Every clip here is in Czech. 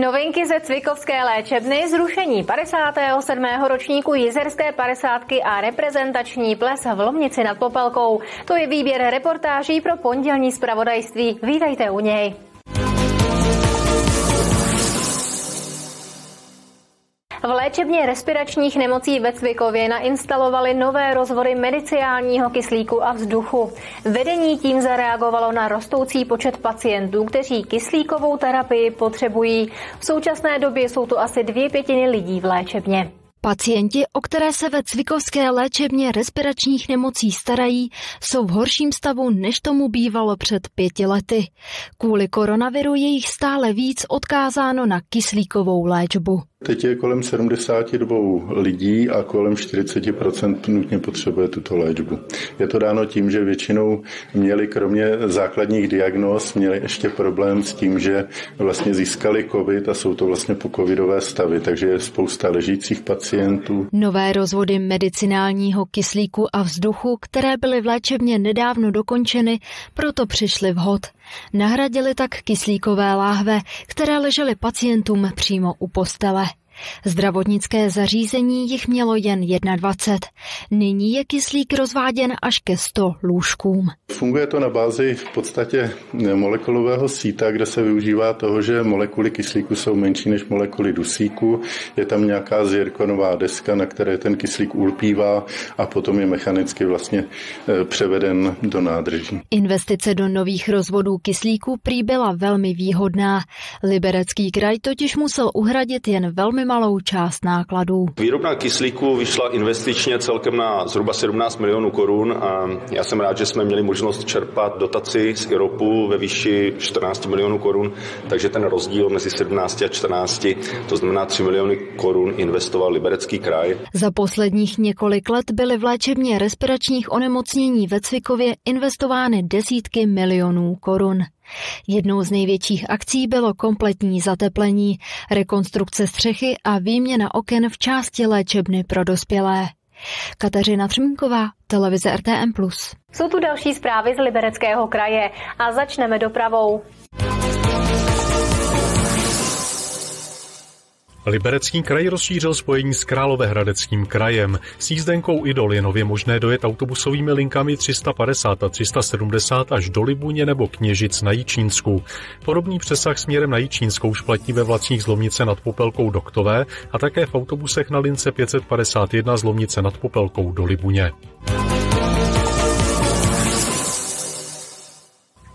Novinky ze Cvikovské léčebny, zrušení 57. ročníku Jizerské 50-ky a reprezentační ples v Lomnici nad Popelkou. To je výběr reportáží pro pondělní zpravodajství. Vítejte u něj. V léčebně respiračních nemocí ve Cvikově nainstalovali nové rozvory mediciálního kyslíku a vzduchu. Vedení tím zareagovalo na rostoucí počet pacientů, kteří kyslíkovou terapii potřebují. V současné době jsou to asi 2/5 lidí v léčebně. Pacienti, o které se ve Cvikovské léčebně respiračních nemocí starají, jsou v horším stavu, než tomu bývalo před 5 lety. Kvůli koronaviru je jich stále víc odkázáno na kyslíkovou léčbu. Teď je kolem 72 lidí a kolem 40% nutně potřebuje tuto léčbu. Je to dáno tím, že většinou měli kromě základních diagnóz, měli ještě problém s tím, že vlastně získali covid a jsou to vlastně pocovidové stavy, takže je spousta ležících pacientů. Nové rozvody medicinálního kyslíku a vzduchu, které byly v léčebně nedávno dokončeny, proto přišly vhod. Nahradili tak kyslíkové láhve, které ležely pacientům přímo u postele. Zdravotnické zařízení jich mělo jen 21. Nyní je kyslík rozváděn až ke 100 lůžkům. Funguje to na bázi v podstatě molekulového síta, kde se využívá toho, že molekuly kyslíku jsou menší než molekuly dusíku. Je tam nějaká zirkonová deska, na které ten kyslík ulpívá a potom je mechanicky vlastně převeden do nádrží. Investice do nových rozvodů kyslíku prý byla velmi výhodná. Liberecký kraj totiž musel uhradit jen velmi malou část nákladů. Výrobna kyslíku vyšla investičně celkem na zhruba 17 milionů korun a já jsem rád, že jsme měli možnost čerpat dotaci z IROPu ve výši 14 milionů korun, takže ten rozdíl mezi 17 a 14, to znamená 3 miliony korun investoval Liberecký kraj. Za posledních několik let byly v léčebně respiračních onemocnění ve Cvikově investovány desítky milionů korun. Jednou z největších akcí bylo kompletní zateplení, rekonstrukce střechy a výměna oken v části léčebny pro dospělé. Kateřina Třmínková, televize RTM+. Jsou tu další zprávy z Libereckého kraje a začneme dopravou. Liberecký kraj rozšířil spojení s Královéhradeckým krajem. S jízdenkou Idol je nově možné dojet autobusovými linkami 350 a 370 až do Libuně nebo Kněžic na Jičínsku. Podobný přesah směrem na Jičínsko už platí ve vlacích z Lomnice nad Popelkou do Kotové a také v autobusech na lince 551 z Lomnice nad Popelkou do Libuně.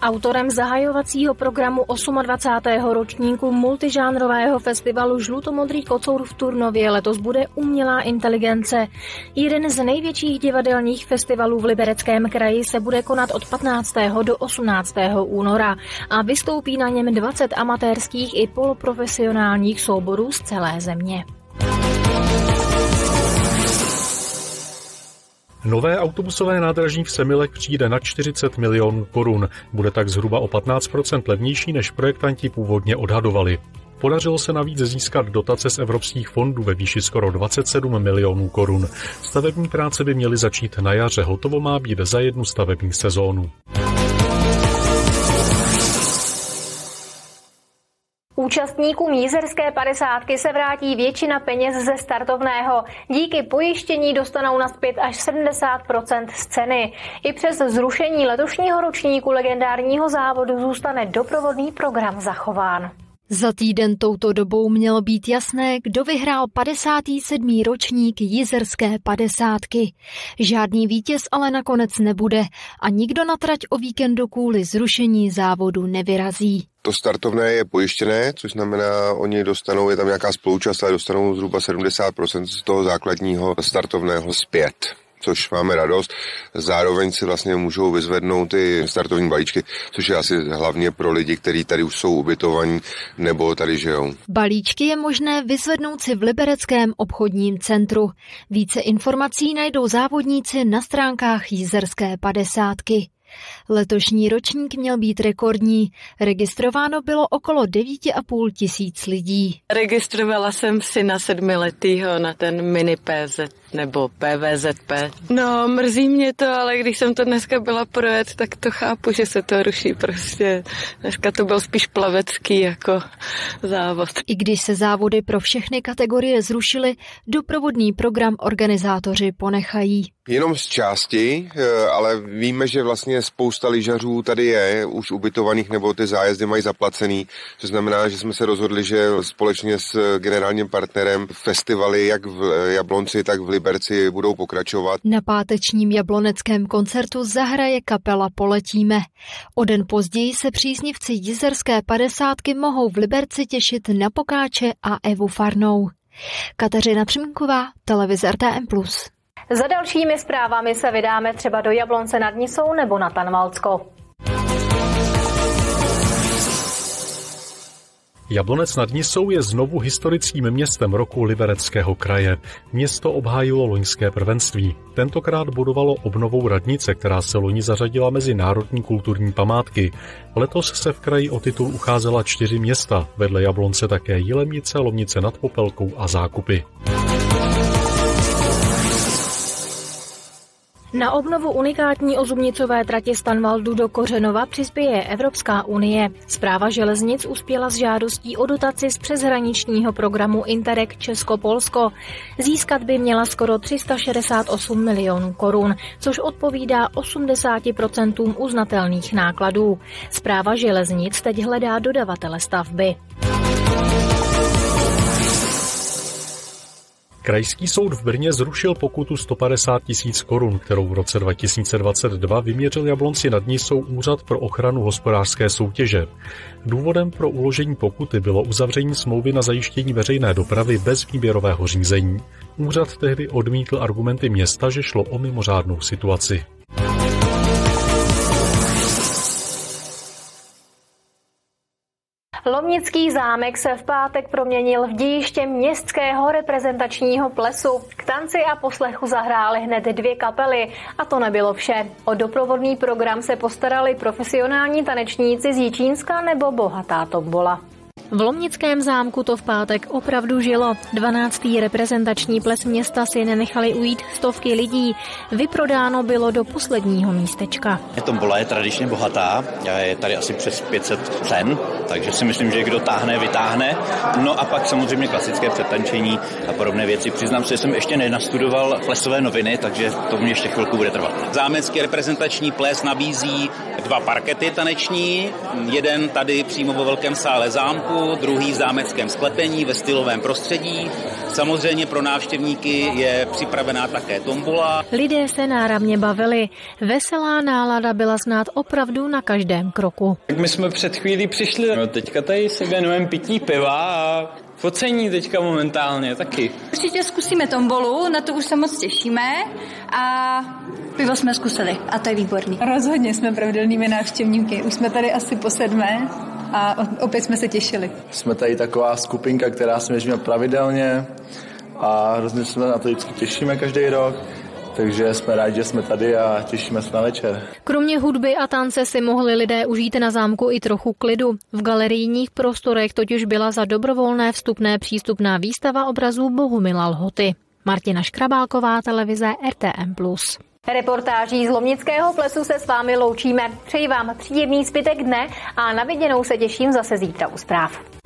Autorem zahajovacího programu 28. ročníku multižánrového festivalu Žluto-Modrý kocour v Turnově letos bude umělá inteligence. Jeden z největších divadelních festivalů v Libereckém kraji se bude konat od 15. do 18. února a vystoupí na něm 20 amatérských i poloprofesionálních souborů z celé země. Nové autobusové nádraží v Semilech přijde na 40 milionů korun. Bude tak zhruba o 15% levnější, než projektanti původně odhadovali. Podařilo se navíc získat dotace z evropských fondů ve výši skoro 27 milionů korun. Stavební práce by měly začít na jaře. Hotovo má být za 1 stavební sezónu. Účastníkům Jizerské 50-ky se vrátí většina peněz ze startovného. Díky pojištění dostanou nazpět až 70% z ceny. I přes zrušení letošního ročníku legendárního závodu zůstane doprovodný program zachován. Za týden touto dobou mělo být jasné, kdo vyhrál 57. ročník Jizerské 50-ky. Žádný vítěz ale nakonec nebude a nikdo na trať o víkendu kvůli zrušení závodu nevyrazí. To startovné je pojištěné, což znamená, oni dostanou, je tam nějaká spoluúčast, ale dostanou zhruba 70% z toho základního startovného zpět, což máme radost. Zároveň si vlastně můžou vyzvednout ty startovní balíčky, což je asi hlavně pro lidi, kteří tady už jsou ubytovaní nebo tady žijou. Balíčky je možné vyzvednout si v libereckém obchodním centru. Více informací najdou závodníci na stránkách Jizerské 50-ky. Letošní ročník měl být rekordní. Registrováno bylo okolo 9,5 tisíc lidí. Registrovala jsem si na 7letýho na ten mini PZ nebo PVZP. No, mrzí mě to, ale když jsem to dneska byla projet, tak to chápu, že se to ruší prostě. Dneska to byl spíš plavecký jako závod. I když se závody pro všechny kategorie zrušily, doprovodný program organizátoři ponechají. Jenom z části, ale víme, že vlastně spousta lyžařů tady je už ubytovaných nebo ty zájezdy mají zaplacený, což znamená, že jsme se rozhodli, že společně s generálním partnerem festivaly jak v Jablonci, tak v Liberci budou pokračovat. Na pátečním jabloneckém koncertu zahraje kapela Poletíme. O den později se příznivci Jizerské 50-ky mohou v Liberci těšit na Pokáče a Evu Farnou. Kateřina Třmínková, televize RTM+. Za dalšími zprávami se vydáme třeba do Jablonce nad Nisou nebo na Tanvaldsko. Jablonec nad Nisou je znovu historickým městem roku Libereckého kraje. Město obhájilo loňské prvenství. Tentokrát budovalo obnovou radnice, která se loni zařadila mezi národní kulturní památky. Letos se v kraji o titul ucházela 4 města, vedle Jablonce také Jilemnice, Lomnice nad Popelkou a Zákupy. Na obnovu unikátní ozubnicové trati Stanvaldu do Kořenova přispěje Evropská unie. Správa železnic uspěla s žádostí o dotaci z přeshraničního programu Interreg Česko-Polsko. Získat by měla skoro 368 milionů korun, což odpovídá 80% uznatelných nákladů. Správa železnic teď hledá dodavatele stavby. Krajský soud v Brně zrušil pokutu 150 tisíc korun, kterou v roce 2022 vyměřil Jablonci nad Nisou Úřad pro ochranu hospodářské soutěže. Důvodem pro uložení pokuty bylo uzavření smlouvy na zajištění veřejné dopravy bez výběrového řízení. Úřad tehdy odmítl argumenty města, že šlo o mimořádnou situaci. Lomnický zámek se v pátek proměnil v dějiště městského reprezentačního plesu. K tanci a poslechu zahrály hned 2 kapely. A to nebylo vše. O doprovodný program se postarali profesionální tanečníci z Jičínska nebo bohatá tombola. V Lomnickém zámku to v pátek opravdu žilo. 12. reprezentační ples města si nenechali ujít stovky lidí. Vyprodáno bylo do posledního místečka. Tombola je tradičně bohatá, je tady asi přes 500 cen, takže si myslím, že kdo táhne, vytáhne. No a pak samozřejmě klasické přetančení a podobné věci. Přiznám se, že jsem ještě nenastudoval plesové noviny, takže to mě ještě chvilku bude trvat. Zámecký reprezentační ples nabízí 2 parkety taneční, jeden tady přímo vo velkém sále zámku, druhý v zámeckém sklepení ve stylovém prostředí. Samozřejmě pro návštěvníky je připravená také tombola. Lidé se náramně bavili. Veselá nálada byla znát opravdu na každém kroku. Tak my jsme před chvílí přišli, no teďka tady se věnujeme pití piva a focení teďka momentálně taky. Určitě zkusíme tombolu, na to už se moc těšíme a pivo jsme zkusili a to je výborný. Rozhodně jsme pravidelnými návštěvníky, už jsme tady asi po 7. a opět jsme se těšili. Jsme tady taková skupinka, která se ježíme pravidelně a hrozně se na to vždycky těšíme každý rok, takže jsme rádi, že jsme tady a těšíme se na večer. Kromě hudby a tance si mohli lidé užít na zámku i trochu klidu. V galerijních prostorech totiž byla za dobrovolné vstupné přístupná výstava obrazů Bohumila Lhoty. Martina Škrabáková, televize RTM+. Reportáží z Lomnického plesu se s vámi loučíme. Přeji vám příjemný zbytek dne a na viděnou se těším zase zítra u zpráv.